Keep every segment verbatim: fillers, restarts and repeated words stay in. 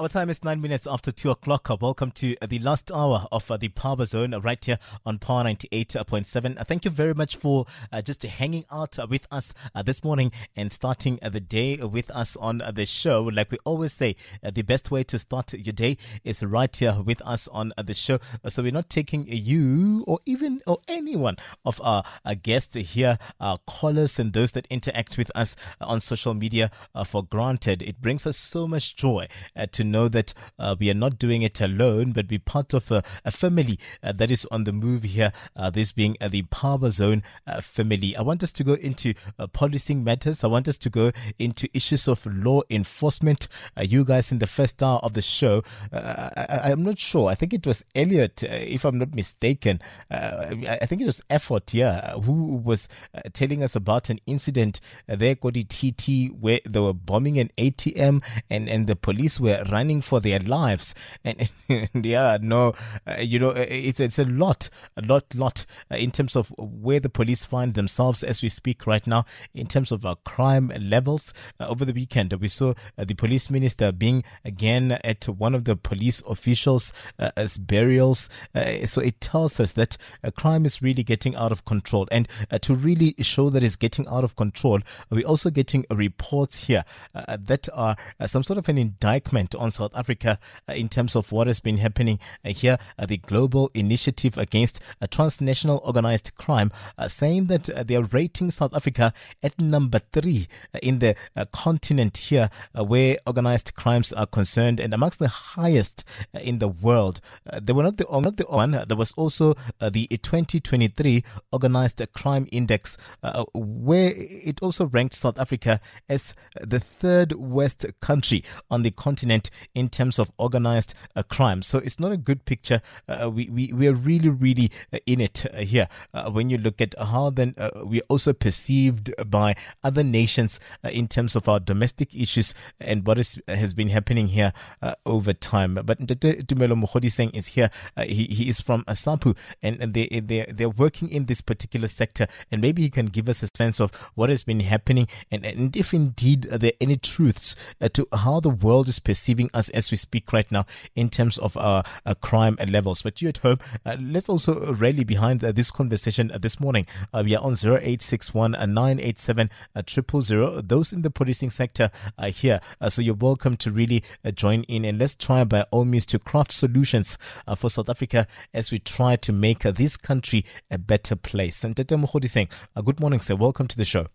Our time is nine minutes after two o'clock. Welcome to the last hour of the Power Zone right here on Power ninety-eight point seven. Thank you very much for just hanging out with us this morning and starting the day with us on the show. Like we always say, the best way to start your day is right here with us on the show. So we're not taking you or even or anyone of our guests here, our callers and those that interact with us on social media for granted. It brings us so much joy to know that uh, we are not doing it alone, but we're part of a, a family uh, that is on the move here, uh, this being uh, the Power Zone uh, family. I want us to go into uh, policing matters. I want us to go into issues of law enforcement. Uh, you guys in the first hour of the show, uh, I, I'm not sure. I think it was Elliot, uh, if I'm not mistaken. Uh, I think it was Effort, yeah, who was uh, telling us about an incident uh, there called the T T, where they were bombing an A T M and, and the police were running for their lives, and, and yeah, no, uh, you know, it's it's a lot, a lot, lot uh, in terms of where the police find themselves as we speak right now, in terms of our crime levels. Uh, over the weekend, we saw uh, the police minister being again at one of the police officials uh, as burials. Uh, so it tells us that uh, crime is really getting out of control, and uh, to really show that it's getting out of control, we're also getting reports here uh, that are uh, some sort of an indictment on South Africa uh, in terms of what has been happening uh, here. Uh, the Global Initiative Against uh, Transnational Organized Crime uh, saying that uh, they are rating South Africa at number three uh, in the uh, continent here uh, where organized crimes are concerned, and amongst the highest uh, in the world. Uh, they were not the, not the one. There was also uh, the twenty twenty-three Organized Crime Index uh, where it also ranked South Africa as the third worst country on the continent in terms of organized uh, crime. So it's not a good picture. Uh, we, we, we are really, really uh, in it uh, here. Uh, when you look at how then uh, we are also perceived by other nations uh, in terms of our domestic issues and what is, has been happening here uh, over time. But Tumelo Mogodiseng is here. Uh, he, he is from Sapu, and, and they, they, they're working in this particular sector. And maybe he can give us a sense of what has been happening and, and if indeed are there any truths uh, to how the world is perceived us as we speak right now in terms of our uh, uh, crime levels. But you at home, uh, let's also rally behind uh, this conversation uh, this morning. Uh, we are on zero eight six one nine eight seven zero zero zero. Those in the policing sector are here, uh, so you're welcome to really uh, join in, and let's try by all means to craft solutions uh, for South Africa as we try to make uh, this country a better place. And Tata Mogodiseng, uh, good morning, sir. Welcome to the show.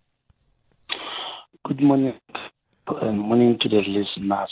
Good morning. Good morning to the listeners.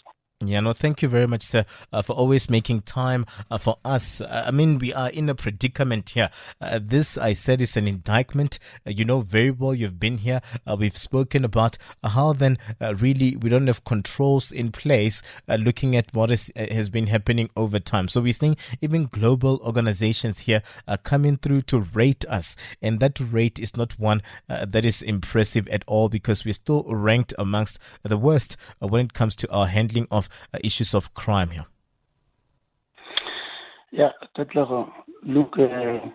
Yeah, no, thank you very much, sir, uh, for always making time uh, for us. Uh, I mean, we are in a predicament here. Uh, this, I said, is an indictment. Uh, you know very well, you've been here. Uh, we've spoken about how then uh, really we don't have controls in place uh, looking at what is, uh, has been happening over time. So we're seeing even global organizations here uh, coming through to rate us. And that rate is not one uh, that is impressive at all, because we're still ranked amongst the worst uh, when it comes to our handling of Uh, issues of crime here. Yeah, look, uh,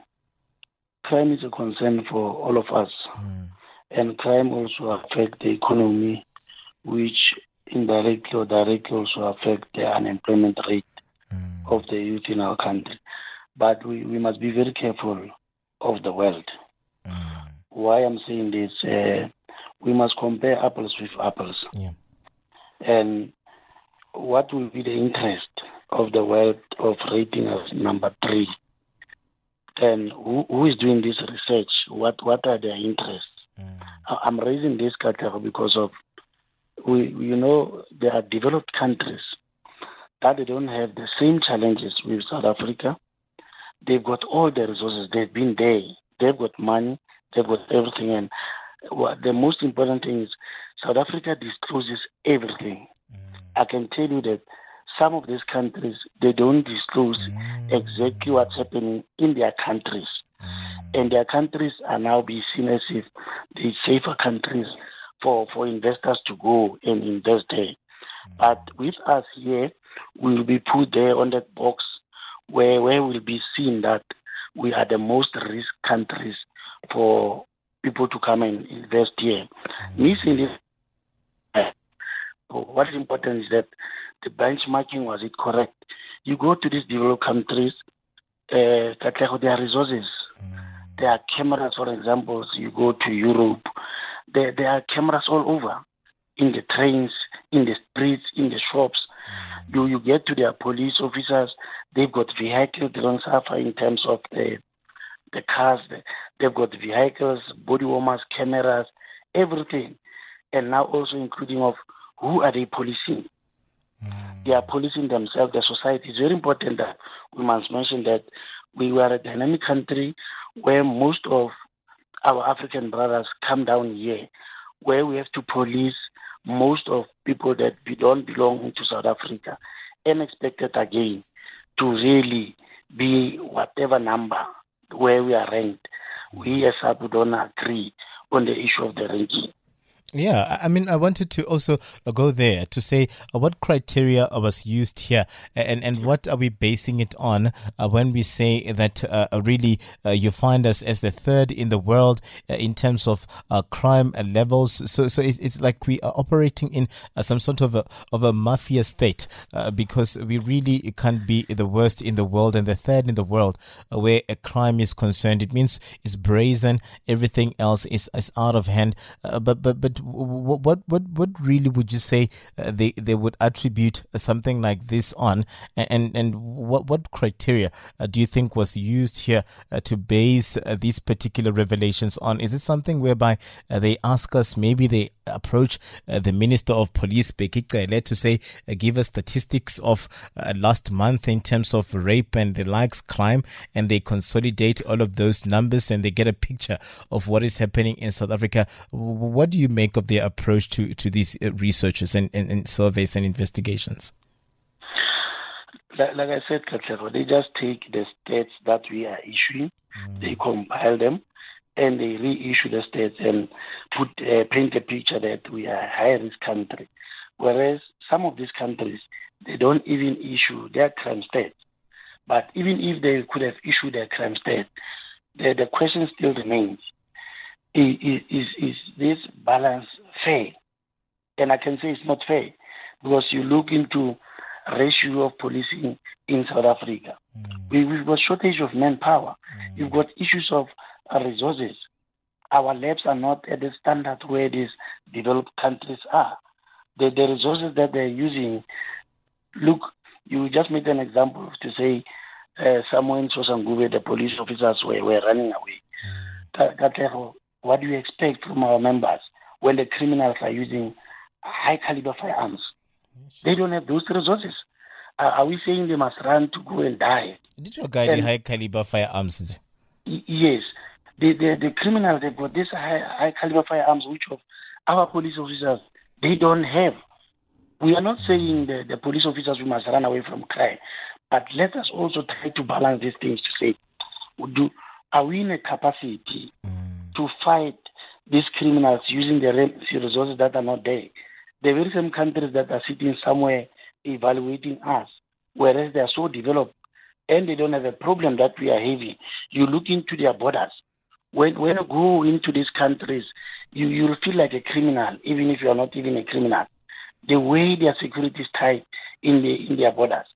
crime is a concern for all of us, mm. and crime also affects the economy, which indirectly or directly also affects the unemployment rate mm. of the youth in our country. But we, we must be very careful of the world. Mm. Why I'm saying this, uh, we must compare apples with apples. Yeah. And what will be the interest of the world of rating us number three? And who, who is doing this research? What what are their interests? Mm. I'm raising this category because of, we you know, there are developed countries that they don't have the same challenges with South Africa. They've got all the resources. They've been there. They've got money. They've got everything. And what the most important thing is, South Africa discloses everything. I can tell you that some of these countries, they don't disclose mm. exactly what's happening in their countries. Mm. And their countries are now being seen as if they're safer countries for, for investors to go and invest there. Mm-hmm. But with us here, we'll be put there on that box where, where we'll be seen that we are the most risk countries for people to come and invest here. Mm-hmm. Missing this, uh, what is important is that the benchmarking, was it correct? You go to these developed countries, uh, their resources. Mm-hmm. There are cameras, for example, so you go to Europe. There, there are cameras all over, in the trains, in the streets, in the shops. Mm. You you get to their police officers, they've got vehicles, they don't suffer in terms of the the cars. They've got vehicles, body warmers, cameras, everything. And now also including of who are they policing? Mm. They are policing themselves, the society. It's very important that we must mention that we were a dynamic country where most of our African brothers come down here, where we have to police most of people that don't belong to South Africa and expected again to really be whatever number where we are ranked. We as Sapu don't agree on the issue of the ranking. Yeah, I mean, I wanted to also go there to say uh, what criteria was used here and, and what are we basing it on uh, when we say that uh, really uh, you find us as the third in the world uh, in terms of uh, crime levels. So so it's, it's like we are operating in uh, some sort of a, of a mafia state uh, because we really can't be the worst in the world and the third in the world uh, where a crime is concerned. It means it's brazen, everything else is, is out of hand, uh, but but but What what what really would you say uh, they they would attribute something like this on, and and what what criteria uh, do you think was used here uh, to base uh, these particular revelations on? Is it something whereby uh, they ask us, maybe they approach uh, the Minister of Police Bekicele to say, uh, give us statistics of uh, last month in terms of rape and the likes crime, and they consolidate all of those numbers and they get a picture of what is happening in South Africa? What do you make of their approach to, to these researchers and, and, and surveys and investigations? Like, like I said, they just take the stats that we are issuing, mm. they compile them, and they reissue the stats and put uh, paint a picture that we are a high-risk country. Whereas some of these countries, they don't even issue their crime stats. But even if they could have issued their crime stats, the, the question still remains. Is, is, is this balance fair? And I can say it's not fair because you look into ratio of policing in South Africa. Mm. We, we've got shortage of manpower. Mm. You've got issues of resources. Our labs are not at the standard where these developed countries are. The, the resources that they're using, look, you just made an example to say uh, somewhere in Sosangube, the police officers were, were running away. Mm. What do you expect from our members when the criminals are using high-caliber firearms? They don't have those resources. Uh, are we saying they must run to go and die? Did you guide the high-caliber firearms? Yes. The, the, the criminals, they've got these high, high-caliber firearms, which of our police officers, they don't have. We are not saying that the police officers, we must run away from crime. But let us also try to balance these things to say, do, are we in a capacity mm. to fight these criminals using the resources that are not there? The very same countries that are sitting somewhere evaluating us, whereas they are so developed and they don't have a problem that we are having. You look into their borders. When when you go into these countries, you you'll feel like a criminal, even if you are not even a criminal. The way their security is tied in the in their borders.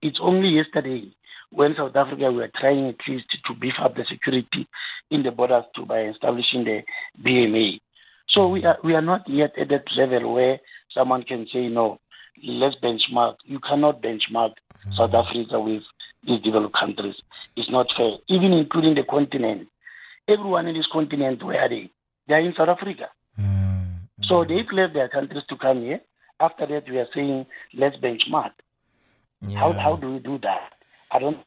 It's only yesterday when South Africa were trying at least to beef up the security in the borders too, by establishing the B M A. So we are we are not yet at that level where someone can say, no, let's benchmark. You cannot benchmark mm-hmm. South Africa with these developed countries. It's not fair, even including the continent. Everyone in this continent, where are they? They are in South Africa. Mm-hmm. So they've left their countries to come here. After that, we are saying, let's benchmark. Yeah. How how do we do that? I don't...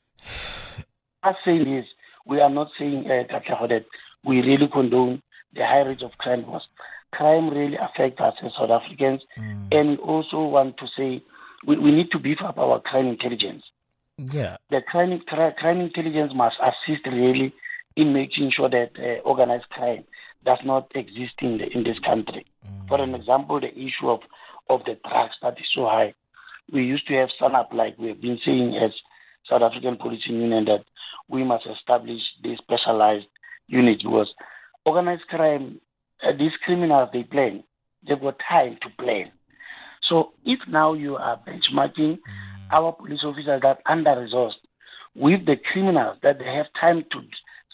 I'm saying this, we are not saying uh, that we really condone the high rate of crime. Because crime really affects us as South Africans. Mm. And we also want to say we, we need to beef up our crime intelligence. Yeah, the crime, crime intelligence must assist really in making sure that uh, organized crime does not exist in, the, in this country. Mm. For an example, the issue of, of the drugs that is so high. We used to have S A N A P, like we have been saying as South African Policing Union, that we must establish these specialized units, because organized crime, uh, these criminals, they plan. They've got time to plan. So if now you are benchmarking our police officers that are under-resourced with the criminals that they have time to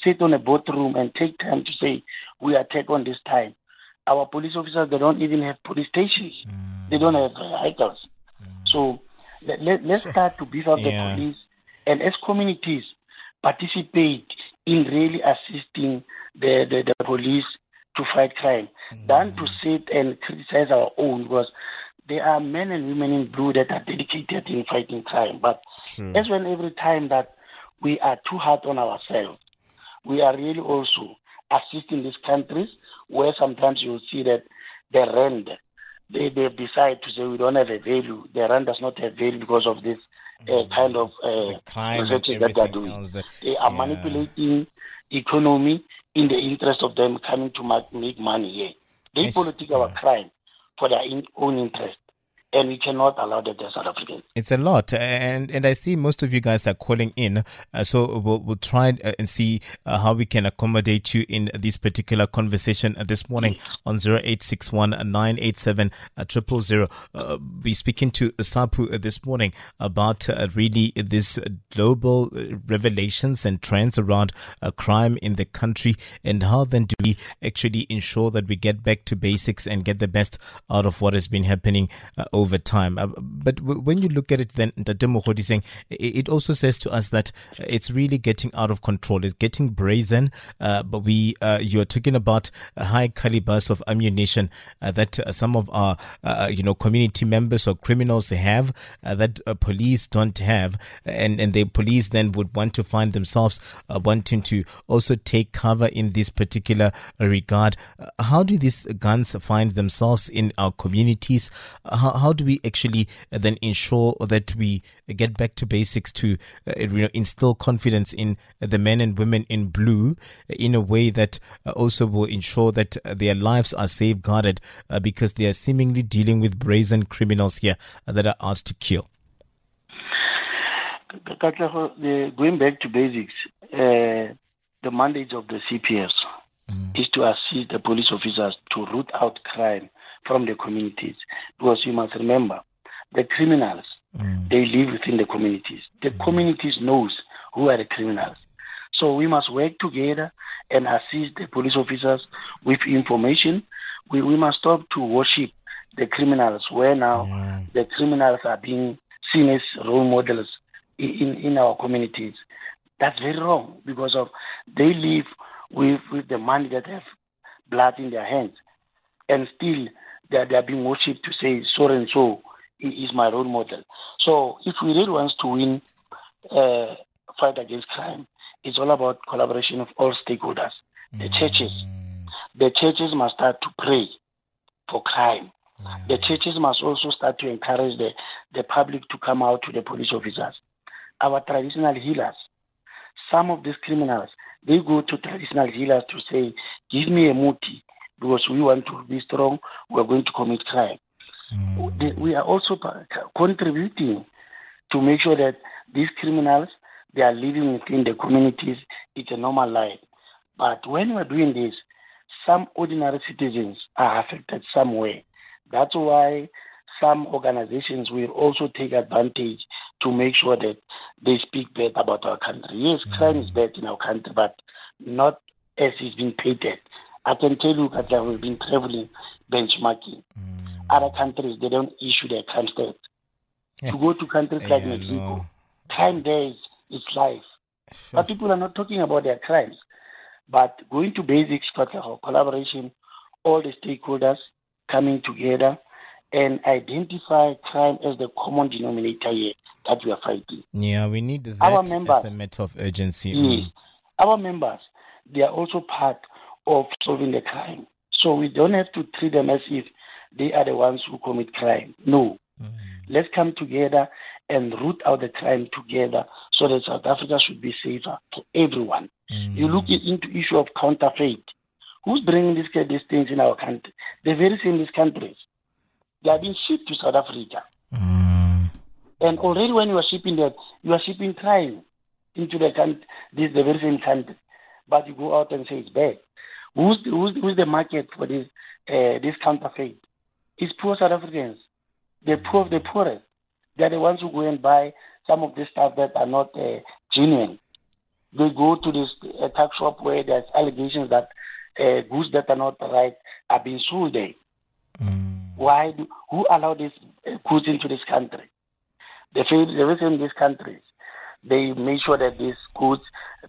sit on a boardroom and take time to say, we are take on this time. Our police officers, they don't even have police stations. Mm. They don't have vehicles. Mm. So let, let, let's so, start to beef up yeah. the police, and as communities participate in really assisting the, the, the police to fight crime, mm. than to sit and criticize our own, because there are men and women in blue that are dedicated in fighting crime. But True. As when every time that we are too hard on ourselves, we are really also assisting these countries where sometimes you will see that the rand, they, they decide to say we don't have a value. The rand does not have value because of this uh, kind of uh, research that they are doing. That, they are yeah. manipulating economy in the interest of them coming to make money here. Yeah. They politic our yeah. crime for their in, own interest. And we cannot allow that as South Africans. It's a lot. And and I see most of you guys are calling in. Uh, so we'll, we'll try and, uh, and see uh, how we can accommodate you in this particular conversation uh, this morning yes. on zero eight six one nine eight seven zero zero zero. Uh, we're speaking to Sapu uh, this morning about uh, really this global revelations and trends around uh, crime in the country, and how then do we actually ensure that we get back to basics and get the best out of what has been happening uh, over time. Uh, but w- when you look at it then, Tate Mogodiseng, it also says to us that it's really getting out of control. It's getting brazen. Uh, but we, uh, you're talking about high calibers of ammunition uh, that uh, some of our, uh, you know, community members or criminals have uh, that uh, police don't have. And, and the police then would want to find themselves uh, wanting to also take cover in this particular regard. Uh, how do these guns find themselves in our communities? Uh, how, how How do we actually then ensure that we get back to basics to uh, you know, instill confidence in the men and women in blue in a way that uh, also will ensure that uh, their lives are safeguarded uh, because they are seemingly dealing with brazen criminals here uh, that are out to kill? Going back to basics, uh, the mandate of the C P Fs mm. is to assist the police officers to root out crime from the communities, because you must remember, the criminals, mm. they live within the communities. The mm. communities knows who are the criminals. So we must work together and assist the police officers with information. We, we must stop to worship the criminals, where now mm. the criminals are being seen as role models in, in our communities. That's very wrong, because of they live with, with the money that have blood in their hands, and still They are, they are being worshipped to say so and so is my role model. So if we really want to win uh, fight against crime, it's all about collaboration of all stakeholders. Mm-hmm. The churches, the churches must start to pray for crime. Mm-hmm. The churches must also start to encourage the, the public to come out to the police officers. Our traditional healers, some of these criminals, they go to traditional healers to say, give me a muti, because we want to be strong, we are going to commit crime. Mm. We are also contributing to make sure that these criminals, they are living within the communities. It's a normal life. But when we are doing this, some ordinary citizens are affected somewhere. That's why some organizations will also take advantage to make sure that they speak bad about our country. Yes, mm. crime is bad in our country, but not as it's been painted. I can tell you that we've been traveling, benchmarking. Mm. Other countries, they don't issue their crime stats. Yeah. To go to countries like yeah, Mexico, no. crime there is, is life. Sure. But people are not talking about their crimes. But going to basics, collaboration, all the stakeholders coming together and identify crime as the common denominator here that we are fighting. Yeah, we need that our members, as a matter of urgency. Yes, mm. Our members, they are also part of solving the crime. So we don't have to treat them as if they are the ones who commit crime. No. Mm. Let's come together and root out the crime together, so that South Africa should be safer for everyone. Mm. You look into the issue of counterfeit. Who's bringing these, these things in our country? They're very in these countries. They are being shipped to South Africa. Mm. And already when you are shipping that, you are shipping crime into the country, this the very same country. But you go out and say it's bad. Who's the, who's, who's the market for this uh, this counterfeit? It's poor South Africans. The poor of the poorest. They are the ones who go and buy some of the stuff that are not uh, genuine. They go to this uh, tax shop where there's allegations that uh, goods that are not right are being sold there. Mm. Why? Do, who allowed these uh, goods into this country? They failed everything in these countries. They make sure that these goods,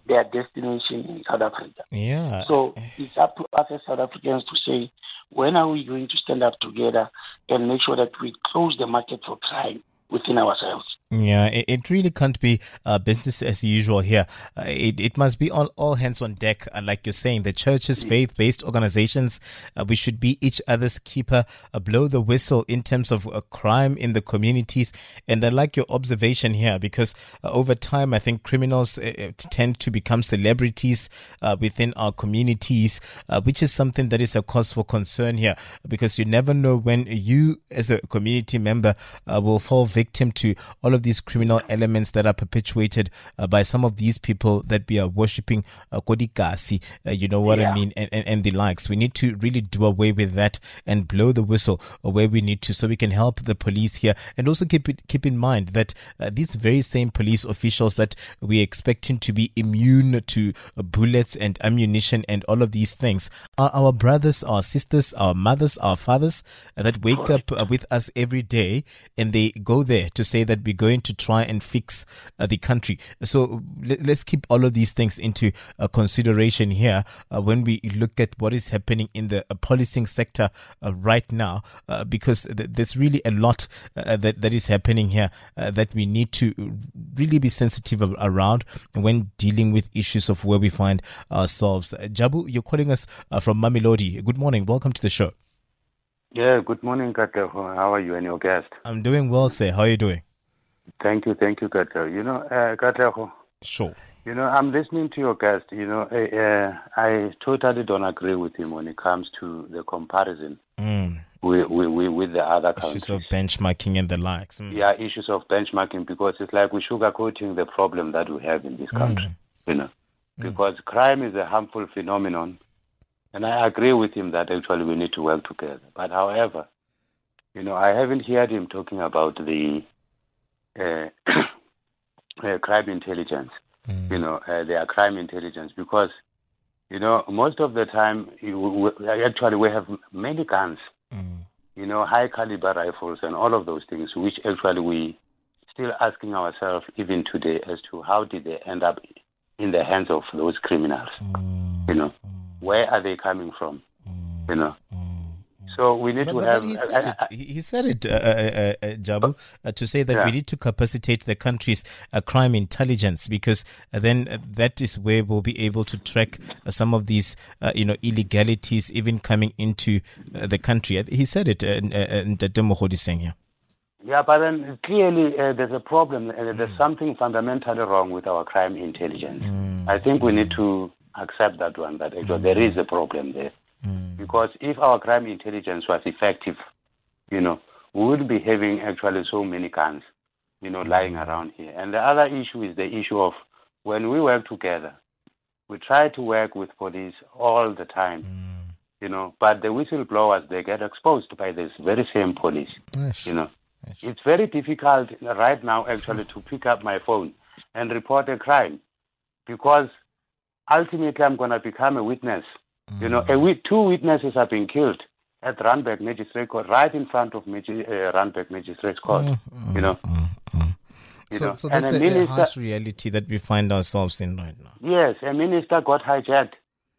their destination in South Africa. Yeah. So it's up to us as South Africans to say, when are we going to stand up together and make sure that we close the market for crime within ourselves? Yeah, it, it really can't be uh, business as usual here. Uh, it, it must be all, all hands on deck. Uh, like you're saying, the churches, yes. faith-based organizations, uh, we should be each other's keeper, uh, blow the whistle in terms of uh, crime in the communities. And I like your observation here because uh, over time, I think criminals uh, tend to become celebrities uh, within our communities, uh, which is something that is a cause for concern here because you never know when you as a community member uh, will fall victim to all of these criminal elements that are perpetuated uh, by some of these people that we are worshipping uh, Kodikasi, uh, you know what yeah. I mean, and, and, and the likes. We need to really do away with that and blow the whistle where we need to so we can help the police here. And also keep it, keep in mind that uh, these very same police officials that we're expecting to be immune to uh, bullets and ammunition and all of these things are our brothers, our sisters, our mothers, our fathers uh, that wake up uh, with us every day, and they go there to say that we go to try and fix uh, the country. So let, let's keep all of these things into uh, consideration here uh, when we look at what is happening in the uh, policing sector uh, right now, uh, because th- there's really a lot uh, that, that is happening here uh, that we need to really be sensitive around when dealing with issues of where we find ourselves. Uh, Jabu, you're calling us uh, from Mamelodi. Good morning. Welcome to the show. Yeah, good morning, Kato. How are you and your guest? I'm doing well, sir. How are you doing? Thank you, thank you, Kato. You know, uh, Kato, sure. You know, I'm listening to your guest. You know, uh, uh, I totally don't agree with him when it comes to the comparison mm. with, with, with the other issues countries. Issues of benchmarking and the likes. Mm. Yeah, issues of benchmarking, because it's like we're sugarcoating the problem that we have in this country, mm. you know, because mm. crime is a harmful phenomenon. And I agree with him that actually we need to work together. But however, you know, I haven't heard him talking about the Uh, uh, crime intelligence, mm. you know, uh, they are crime intelligence because, you know, most of the time, you, we, actually, we have many guns, mm. you know, high caliber rifles and all of those things, which actually we still asking ourselves even today as to how did they end up in the hands of those criminals, mm. you know, where are they coming from, mm. you know. So we need but, to but have. He said uh, it, he said it uh, uh, uh, Jabu, uh, to say that yeah. we need to capacitate the country's uh, crime intelligence, because uh, then uh, that is where we'll be able to track uh, some of these, uh, you know, illegalities even coming into uh, the country. He said it, and Tumelo Mogodiseng here. Yeah, but then clearly uh, there's a problem. Uh, there's mm. something fundamentally wrong with our crime intelligence. Mm. I think we need to accept that one. That actually mm. there is a problem there. Mm. Because if our crime intelligence was effective, you know, we would be having actually so many guns, you know, mm. lying around here. And the other issue is the issue of when we work together, we try to work with police all the time, mm. you know, but the whistleblowers, they get exposed by this very same police, yes. you know. Yes. It's very difficult right now actually to pick up my phone and report a crime, because ultimately I'm going to become a witness. You know, a, two witnesses have been killed at Randburg Magistrate Court, right in front of Magi, uh, Randburg Magistrate Court, mm-hmm. you know. Mm-hmm. You so, know? So that's and a, a minister, harsh reality that we find ourselves in right now. Yes, a minister got hijacked,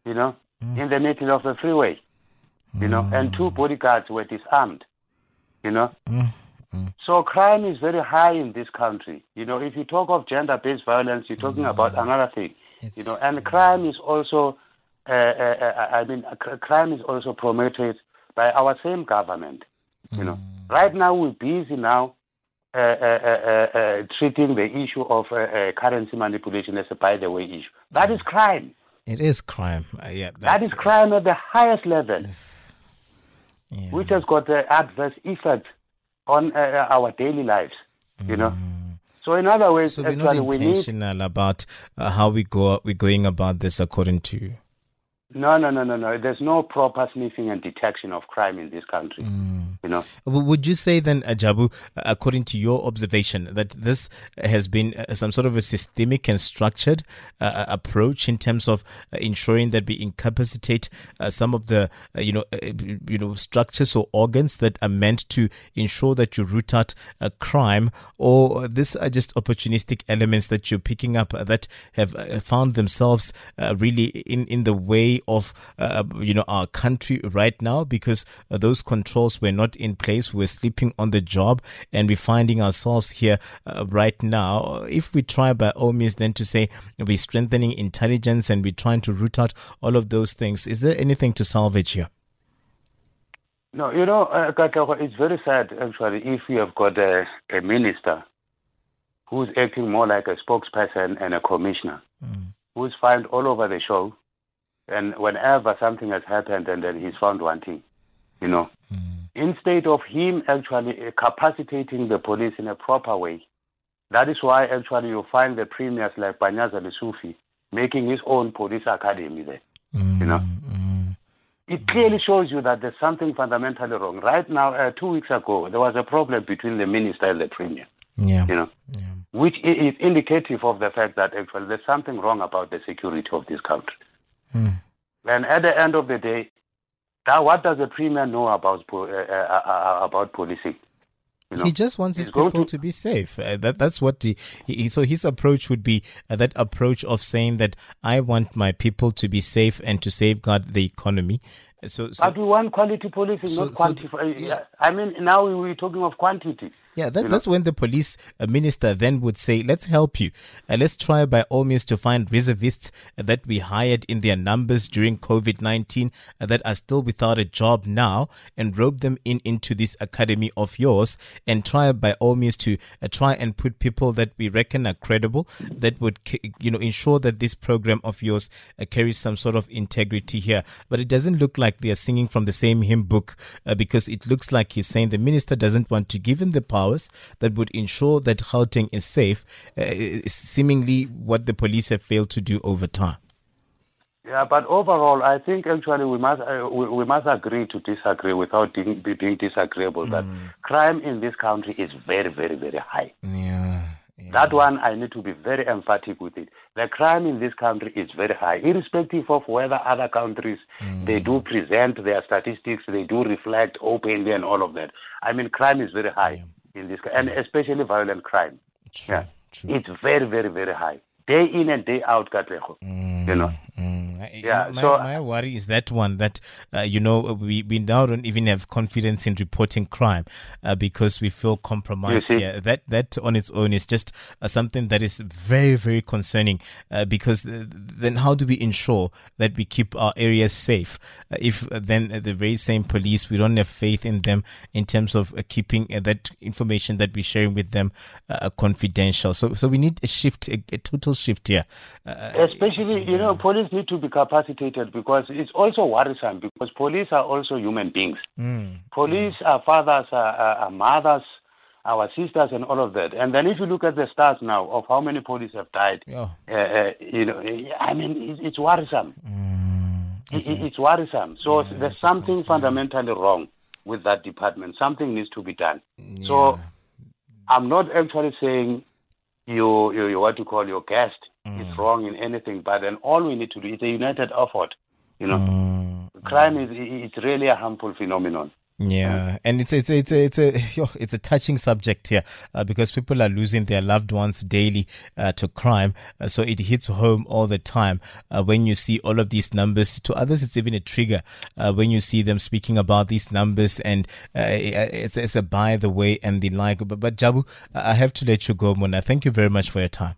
you know, mm. in the middle of the freeway, you mm. know, and two bodyguards were disarmed, you know. Mm-hmm. So crime is very high in this country. You know, if you talk of gender-based violence, you're talking mm. about another thing, it's, you know, and crime is also... Uh, uh, uh, I mean, uh, crime is also promoted by our same government. You mm. know, right now we're busy now uh, uh, uh, uh, uh, treating the issue of uh, uh, currency manipulation as a by-the-way issue. That mm. is crime. It is crime. Uh, yeah, that, that is crime at the highest level, yeah. which has got an adverse effect on uh, our daily lives, you mm. know. So in other words, so we're not intentional we need... about uh, how we go. We're going about this, according to you. No, no, no, no, no. There's no proper sniffing and detection of crime in this country. Mm. You know. Would you say then, Jabu, according to your observation, that this has been some sort of a systemic and structured uh, approach in terms of ensuring that we incapacitate uh, some of the uh, you know uh, you know structures or organs that are meant to ensure that you root out a crime, or these are just opportunistic elements that you're picking up that have found themselves uh, really in, in the way of uh, you know our country right now, because uh, those controls were not in place. We're sleeping on the job, and we're finding ourselves here uh, right now. If we try by all means then to say we're strengthening intelligence and we're trying to root out all of those things, is there anything to salvage here? No, you know, uh, it's very sad actually if you have got a, a minister who's acting more like a spokesperson and a commissioner mm. who's found all over the show. And whenever something has happened, and then he's found wanting, you know, mm. instead of him actually capacitating the police in a proper way. That is why actually you find the premiers like Panyaza Lesufi making his own police academy there, mm. you know. Mm. It clearly shows you that there's something fundamentally wrong. Right now, uh, two weeks ago, there was a problem between the minister and the premier, yeah. you know, yeah. which is indicative of the fact that actually there's something wrong about the security of this country. Mm. And at the end of the day, now what does the premier know about uh, uh, about policing? You know, he just wants his people to... to be safe. Uh, that that's what he, he. So his approach would be uh, that approach of saying that I want my people to be safe and to safeguard the economy. So, so, but we want quality policing, so, not quantity. So, yeah. I mean, now we're talking of quantity. Yeah, that, that's know? when the police minister then would say, let's help you. Uh, let's try by all means to find reservists that we hired in their numbers during covid nineteen uh, that are still without a job now, and rope them in into this academy of yours, and try by all means to uh, try and put people that we reckon are credible, that would, you know, ensure that this program of yours uh, carries some sort of integrity here. But it doesn't look like they are singing from the same hymn book, uh, because it looks like he's saying the minister doesn't want to give him the powers that would ensure that Gauteng is safe, uh, seemingly what the police have failed to do over time. Yeah, but overall, I think actually we must uh, we, we must agree to disagree without being, being disagreeable. Mm. That crime in this country is very, very, very high. Yeah, yeah. That one I need to be very emphatic with it. The crime in this country is very high, irrespective of whether other countries, mm. they do present their statistics, they do reflect openly and all of that. I mean, crime is very high yeah. in this country, and yeah. especially violent crime. True, yeah. true. It's very, very, very high. Day in and day out, Katlego, mm. you know. Mm. Yeah, my, so, my worry is that one that, uh, you know, we, we now don't even have confidence in reporting crime uh, because we feel compromised here. That that on its own is just uh, something that is very, very concerning uh, because then how do we ensure that we keep our areas safe uh, if uh, then uh, the very same police, we don't have faith in them in terms of uh, keeping uh, that information that we're sharing with them uh, confidential. So so we need a shift, a, a total shift here. Uh, Especially, you know, police need to be capacitated, because it's also worrisome because police are also human beings. Mm. Police mm. are fathers, are, are mothers, our sisters and all of that. And then if you look at the stats now of how many police have died, yeah. uh, uh, you know, I mean, it's, it's worrisome. Mm. It, it? It's worrisome. So yeah, there's something fundamentally wrong with that department. Something needs to be done. Yeah. So I'm not actually saying you, you, you what you call your guest Mm. is wrong in anything, but then all we need to do is a united effort. You know, mm. crime is it's really a harmful phenomenon. Yeah, and it's it's it's a, it's a it's a touching subject here uh, because people are losing their loved ones daily uh, to crime, uh, so it hits home all the time uh, when you see all of these numbers. To others, it's even a trigger uh, when you see them speaking about these numbers, and uh, it's it's a by the way and the like. But, but Jabu, I have to let you go, Mona. Thank you very much for your time.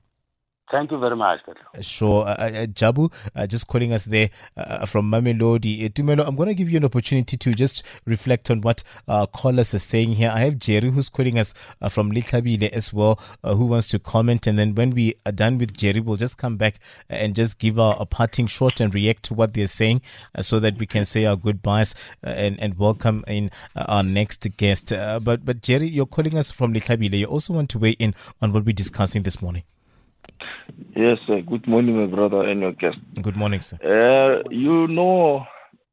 Thank you very much. Sure. Uh, uh, Jabu, uh, just calling us there uh, from Mamelodi. Uh, Tumelo, I'm going to give you an opportunity to just reflect on what uh, callers are saying here. I have Jerry who's calling us uh, from Litlabile as well, uh, who wants to comment. And then when we are done with Jerry, we'll just come back and just give our a parting shot and react to what they're saying uh, so that we can say our goodbyes uh, and, and welcome in uh, our next guest. Uh, but, but Jerry, you're calling us from Litlabile. You also want to weigh in on what we're discussing this morning. Yes, uh, good morning, my brother and your guest. Good morning, sir. Uh, you know,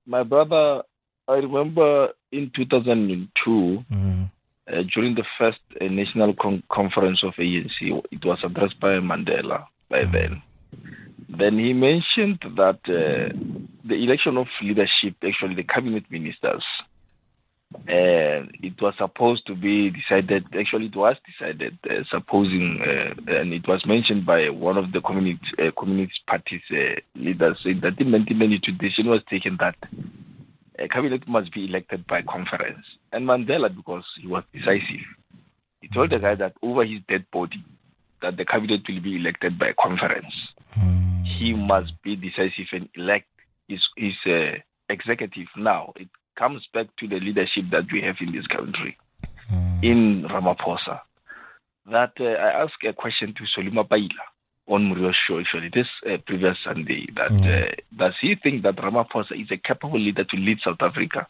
my brother, I remember in two thousand two, mm. uh, during the first uh, national con- conference of A N C, it was addressed by Mandela by mm. then. Then he mentioned that uh, the election of leadership, actually the cabinet ministers, Uh, it was supposed to be decided, actually it was decided, uh, supposing, uh, and it was mentioned by one of the communist, uh, communist parties uh, leaders in that in nineteen ninety-two, decision was taken that a cabinet must be elected by conference. And Mandela, because he was decisive, he told the guy that over his dead body, that the cabinet will be elected by conference. Mm. He must be decisive and elect his, his uh, executive now. It comes back to the leadership that we have in this country, mm. in Ramaphosa. That uh, I asked a question to Solima Baila on Muriel's show, actually, this uh, previous Sunday, that mm. uh, does he think that Ramaphosa is a capable leader to lead South Africa,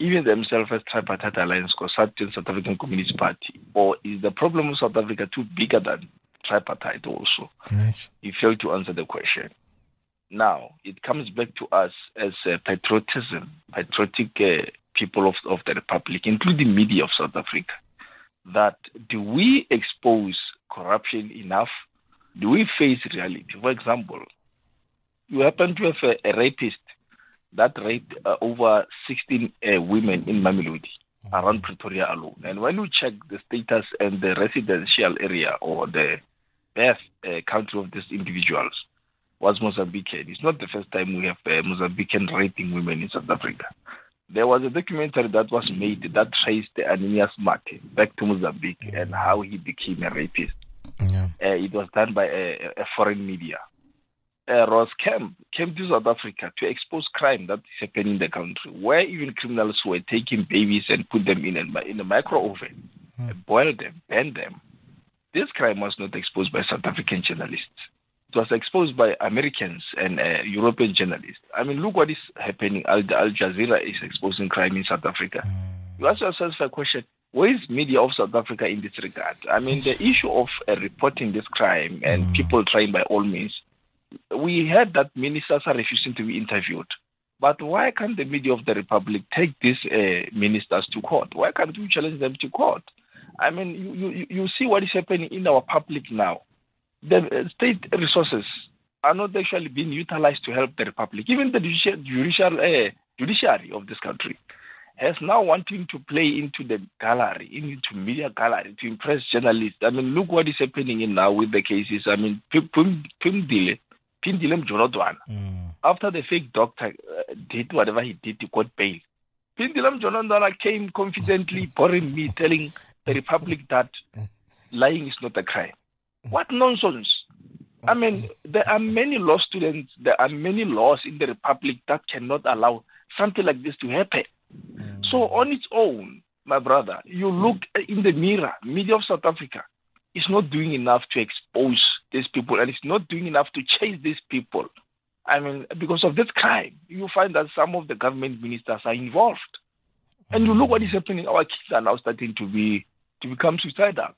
even themselves as tripartite alliance, COSATU, South African Communist Party, or is the problem of South Africa too bigger than tripartite also? Nice. He failed to answer the question. Now, it comes back to us as uh, patriotism, patriotic uh, people of, of the Republic, including media of South Africa, that do we expose corruption enough? Do we face reality? For example, you happen to have a, a rapist that raped uh, over sixteen uh, women in Mamelodi, around Pretoria alone. And when you check the status and the residential area or the birth uh, country of these individuals, was Mozambican. It's not the first time we have uh, Mozambican raping women in South Africa. There was a documentary that was made that traced Aninia's Mache back to Mozambique mm-hmm. and how he became a rapist. Yeah. Uh, it was done by a, a foreign media. Uh, Ros Kemp came to South Africa to expose crime that is happening in the country, where even criminals were taking babies and put them in a, in a micro oven, mm-hmm. and boil them, burn them. This crime was not exposed by South African journalists. Was exposed by Americans and uh, European journalists. I mean, look what is happening. Al, Al Jazeera is exposing crime in South Africa. You ask yourself a question, where is media of South Africa in this regard? I mean, the issue of uh, reporting this crime and mm. people trying by all means, we heard that ministers are refusing to be interviewed. But why can't the media of the Republic take these uh, ministers to court? Why can't we challenge them to court? I mean, you, you, you see what is happening in our public now. The state resources are not actually being utilized to help the Republic. Even the judicial, judicial uh, judiciary of this country has now wanting to play into the gallery, into media gallery, to impress journalists. I mean, look what is happening in now with the cases. I mean, Pindile, Pindile Jonodwana, after the fake doctor uh, did whatever he did, he got bail. Pindile Jonodwana came confidently, boring me, telling the Republic that lying is not a crime. What nonsense. I mean, there are many law students, there are many laws in the Republic that cannot allow something like this to happen. Mm. So on its own, my brother, you look in the mirror, media of South Africa is not doing enough to expose these people and it's not doing enough to chase these people. I mean, because of this crime, you find that some of the government ministers are involved. And you look what is happening. Our kids are now starting to be to become suicidal.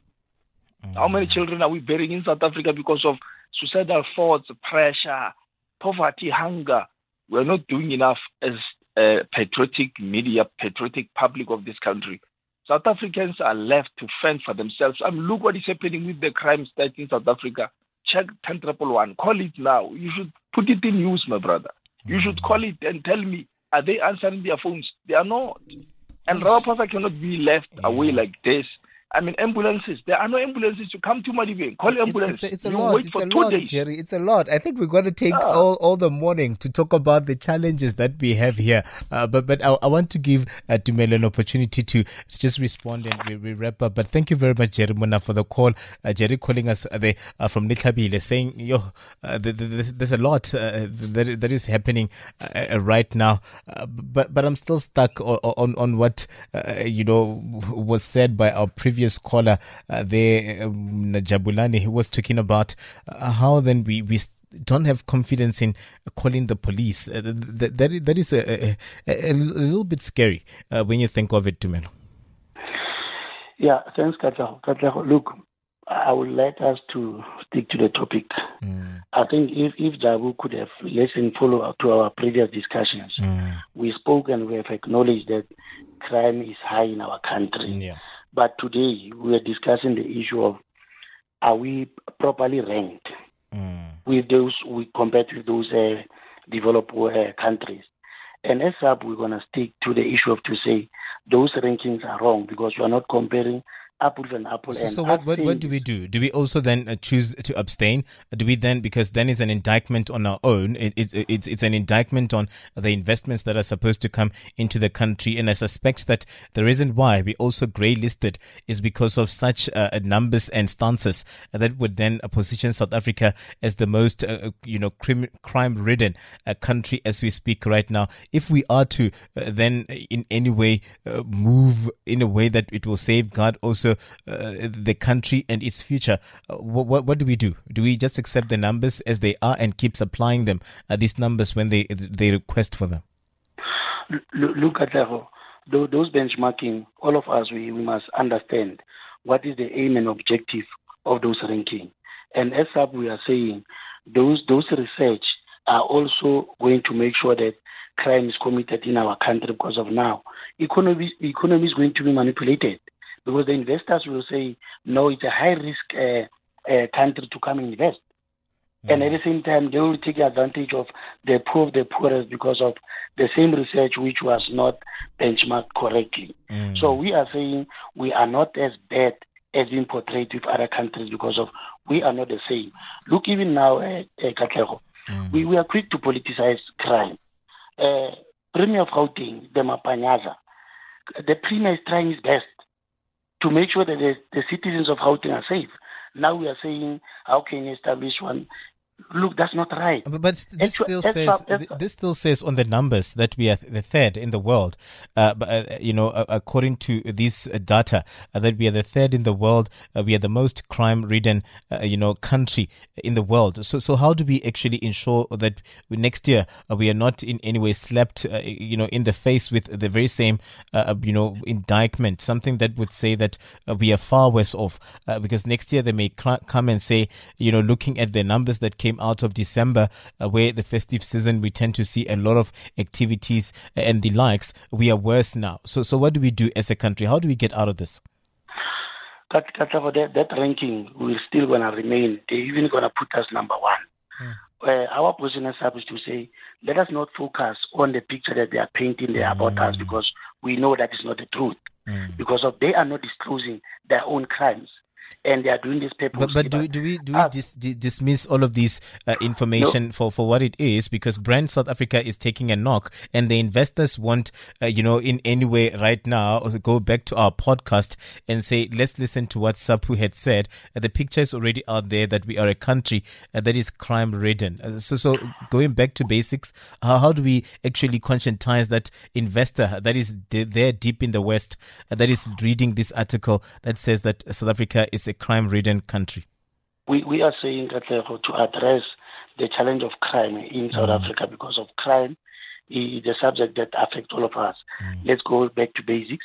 How many children are we burying in South Africa because of suicidal thoughts, pressure, poverty, hunger? We're not doing enough as uh, patriotic media, patriotic public of this country. South Africans are left to fend for themselves. I mean, look what is happening with the crime stat in South Africa. Check ten one one. Call it now. You should put it in news, my brother. You should call it and tell me, are they answering their phones? They are not. And Ramaphosa cannot be left away like this. I mean, ambulances. There are no ambulances. You come to Madibeng, call ambulances. It's, it's, it's a you lot. Wait it's for a two lot, days. Jerry. It's a lot. I think we're going to take ah. all, all the morning to talk about the challenges that we have here. Uh, but but I, I want to give uh, Tumelo an opportunity to just respond and we, we wrap up. But thank you very much, Jerry Mona, for the call. Uh, Jerry calling us uh, the, uh, from Litlhabile saying, yo, uh, the, the, there's, there's a lot uh, that, that is happening uh, right now. Uh, but but I'm still stuck on on, on what uh, you know was said by our previous caller uh, there, um, Jabulani, he was talking about uh, how then we, we don't have confidence in calling the police. Uh, that, that, that is a, a, a little bit scary uh, when you think of it, Tumelo. Yeah, thanks, Katlaho. Katlaho, look, I would like us to stick to the topic. Mm. I think if, if Jabu could have listened follow to our previous discussions, mm. we spoke and we have acknowledged that crime is high in our country. Yeah. But today we are discussing the issue of are we properly ranked mm. with those we compared with those uh, developed uh, countries, and as up we're gonna stick to the issue of to say those rankings are wrong because you are not comparing apples and apples. So, and so what, what what do we do? Do we also then uh, choose to abstain? Do we then because then it's an indictment on our own? It, it, it, it's it's an indictment on the investments that are supposed to come into the country. And I suspect that the reason why we also grey listed is because of such uh, numbers and stances that would then position South Africa as the most uh, you know crim- crime ridden uh, country as we speak right now. If we are to uh, then in any way uh, move in a way that it will safeguard also. Uh, the country and its future. Uh, what what do we do? Do we just accept the numbers as they are and keep supplying them uh, these numbers when they they request for them? Look at the, those benchmarking. All of us we, we must understand what is the aim and objective of those ranking. And as up we are saying, those those research are also going to make sure that crime is committed in our country because of now economy economy is going to be manipulated. Because the investors will say, no, it's a high-risk uh, uh, country to come and invest. Mm-hmm. And at the same time, they will take advantage of the poor of the poorest because of the same research which was not benchmarked correctly. Mm-hmm. So we are saying we are not as bad as being portrayed with other countries because of we are not the same. Look, even now, uh, uh, Kakero, mm-hmm. we, we are quick to politicize crime. Uh, Premier of Gauteng, the Panyaza, the Premier is trying his best to make sure that the, the citizens of Gauteng are safe. Now we are saying, how can you establish one? Look, that's not right. But, but this as, still as says as, as, this still says on the numbers that we are the third in the world. Uh, but, uh, you know, uh, according to this data, uh, that we are the third in the world. Uh, we are the most crime-ridden, uh, you know, country in the world. So, so how do we actually ensure that next year uh, we are not in any way slapped, uh, you know, in the face with the very same, uh, you know, indictment? Something that would say that uh, we are far worse off, uh, because next year they may cl- come and say, you know, looking at the numbers that came came out of December, uh, where the festive season we tend to see a lot of activities and the likes, we are worse now. So so what do we do as a country? How do we get out of this? That, that, that ranking, we're still going to remain. They're even going to put us number one. Hmm. Uh, our position is to say, let us not focus on the picture that they are painting there about mm. us, because we know that is not the truth. Mm. Because of they are not disclosing their own crimes. And they are doing this paper. But, but do we do we, do we uh, dis, dis, dismiss all of this uh, information no. for, for what it is? Because brand South Africa is taking a knock, and the investors want, uh, you know, in any way right now, go back to our podcast and say, let's listen to what Sapu had said. Uh, the picture is already out there that we are a country uh, that is crime ridden. Uh, so, so going back to basics, uh, how do we actually conscientize that investor that is de- there deep in the West uh, that is reading this article that says that South Africa is a crime-ridden country? We we are saying that uh, to address the challenge of crime in South mm. Africa, because of crime is a subject that affects all of us. Mm. Let's go back to basics,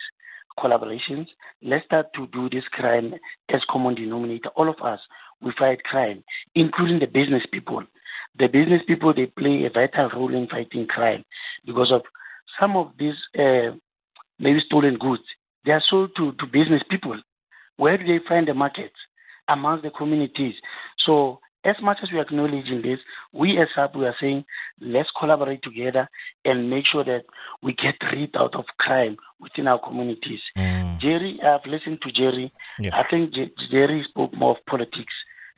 collaborations. Let's start to do this crime as common denominator. All of us, we fight crime, including the business people. The business people, they play a vital role in fighting crime because of some of these uh, maybe stolen goods. They are sold to, to business people. Where do they find the markets? Amongst the communities. So as much as we are acknowledging this, we as Sapu are saying, let's collaborate together and make sure that we get rid out of crime within our communities. Mm. Jerry, I've listened to Jerry. Yeah. I think J- Jerry spoke more of politics,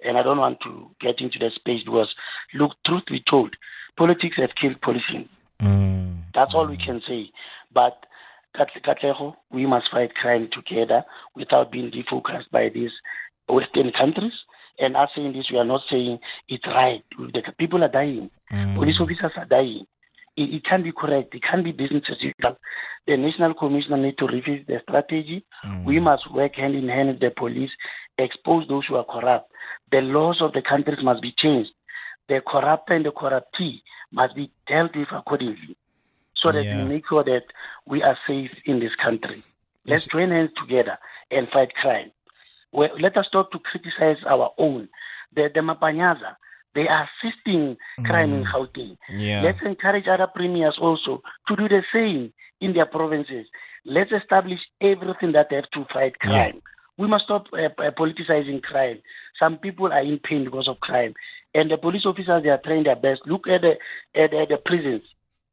and I don't want to get into that space because, look, truth be told, politics have killed policing. Mm. That's mm. all we can say. But we must fight crime together without being defocused by these Western countries. And us saying this, we are not saying it's right. The people are dying. Mm. Police officers are dying. It, it can't be correct. It can't be business as usual. The National Commissioner needs to review the strategy. Mm. We must work hand in hand with the police, expose those who are corrupt. The laws of the countries must be changed. The corrupt and the corruptee must be dealt with accordingly so that yeah. we make sure that we are safe in this country. Let's join hands together and fight crime. Well, let us stop to criticize our own. The, the Mapanyaza, they are assisting crime mm. in Gauteng. Yeah. Let's encourage other premiers also to do the same in their provinces. Let's establish everything that they have to fight crime. Yeah. We must stop uh, politicizing crime. Some people are in pain because of crime. And the police officers, they are trying their best. Look at the, at, at the prisons.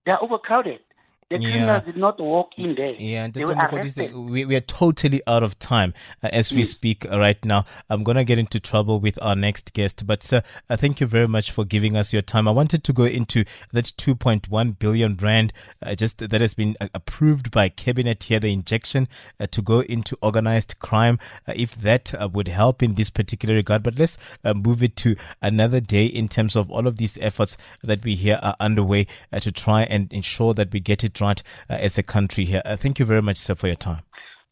They are overcrowded. The criminals yeah. did not walk in there. Yeah, they were arrested. We, we are totally out of time uh, as we mm. speak right now. I'm going to get into trouble with our next guest. But, sir, uh, thank you very much for giving us your time. I wanted to go into that two point one billion rand uh, just that has been uh, approved by Cabinet here, the injection uh, to go into organized crime, uh, if that uh, would help in this particular regard. But let's uh, move it to another day in terms of all of these efforts that we hear are underway uh, to try and ensure that we get it right uh, as a country here. Uh, thank you very much, sir, for your time.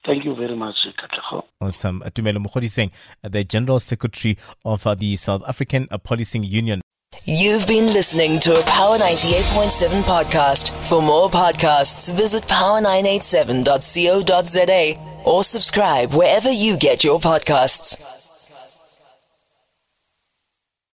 Thank you very much, Katleho. Awesome. Tumelo Mogodiseng, the General Secretary of uh, the South African uh, Policing Union. You've been listening to a Power ninety-eight point seven podcast. For more podcasts, visit power nine eight seven dot co dot za or subscribe wherever you get your podcasts.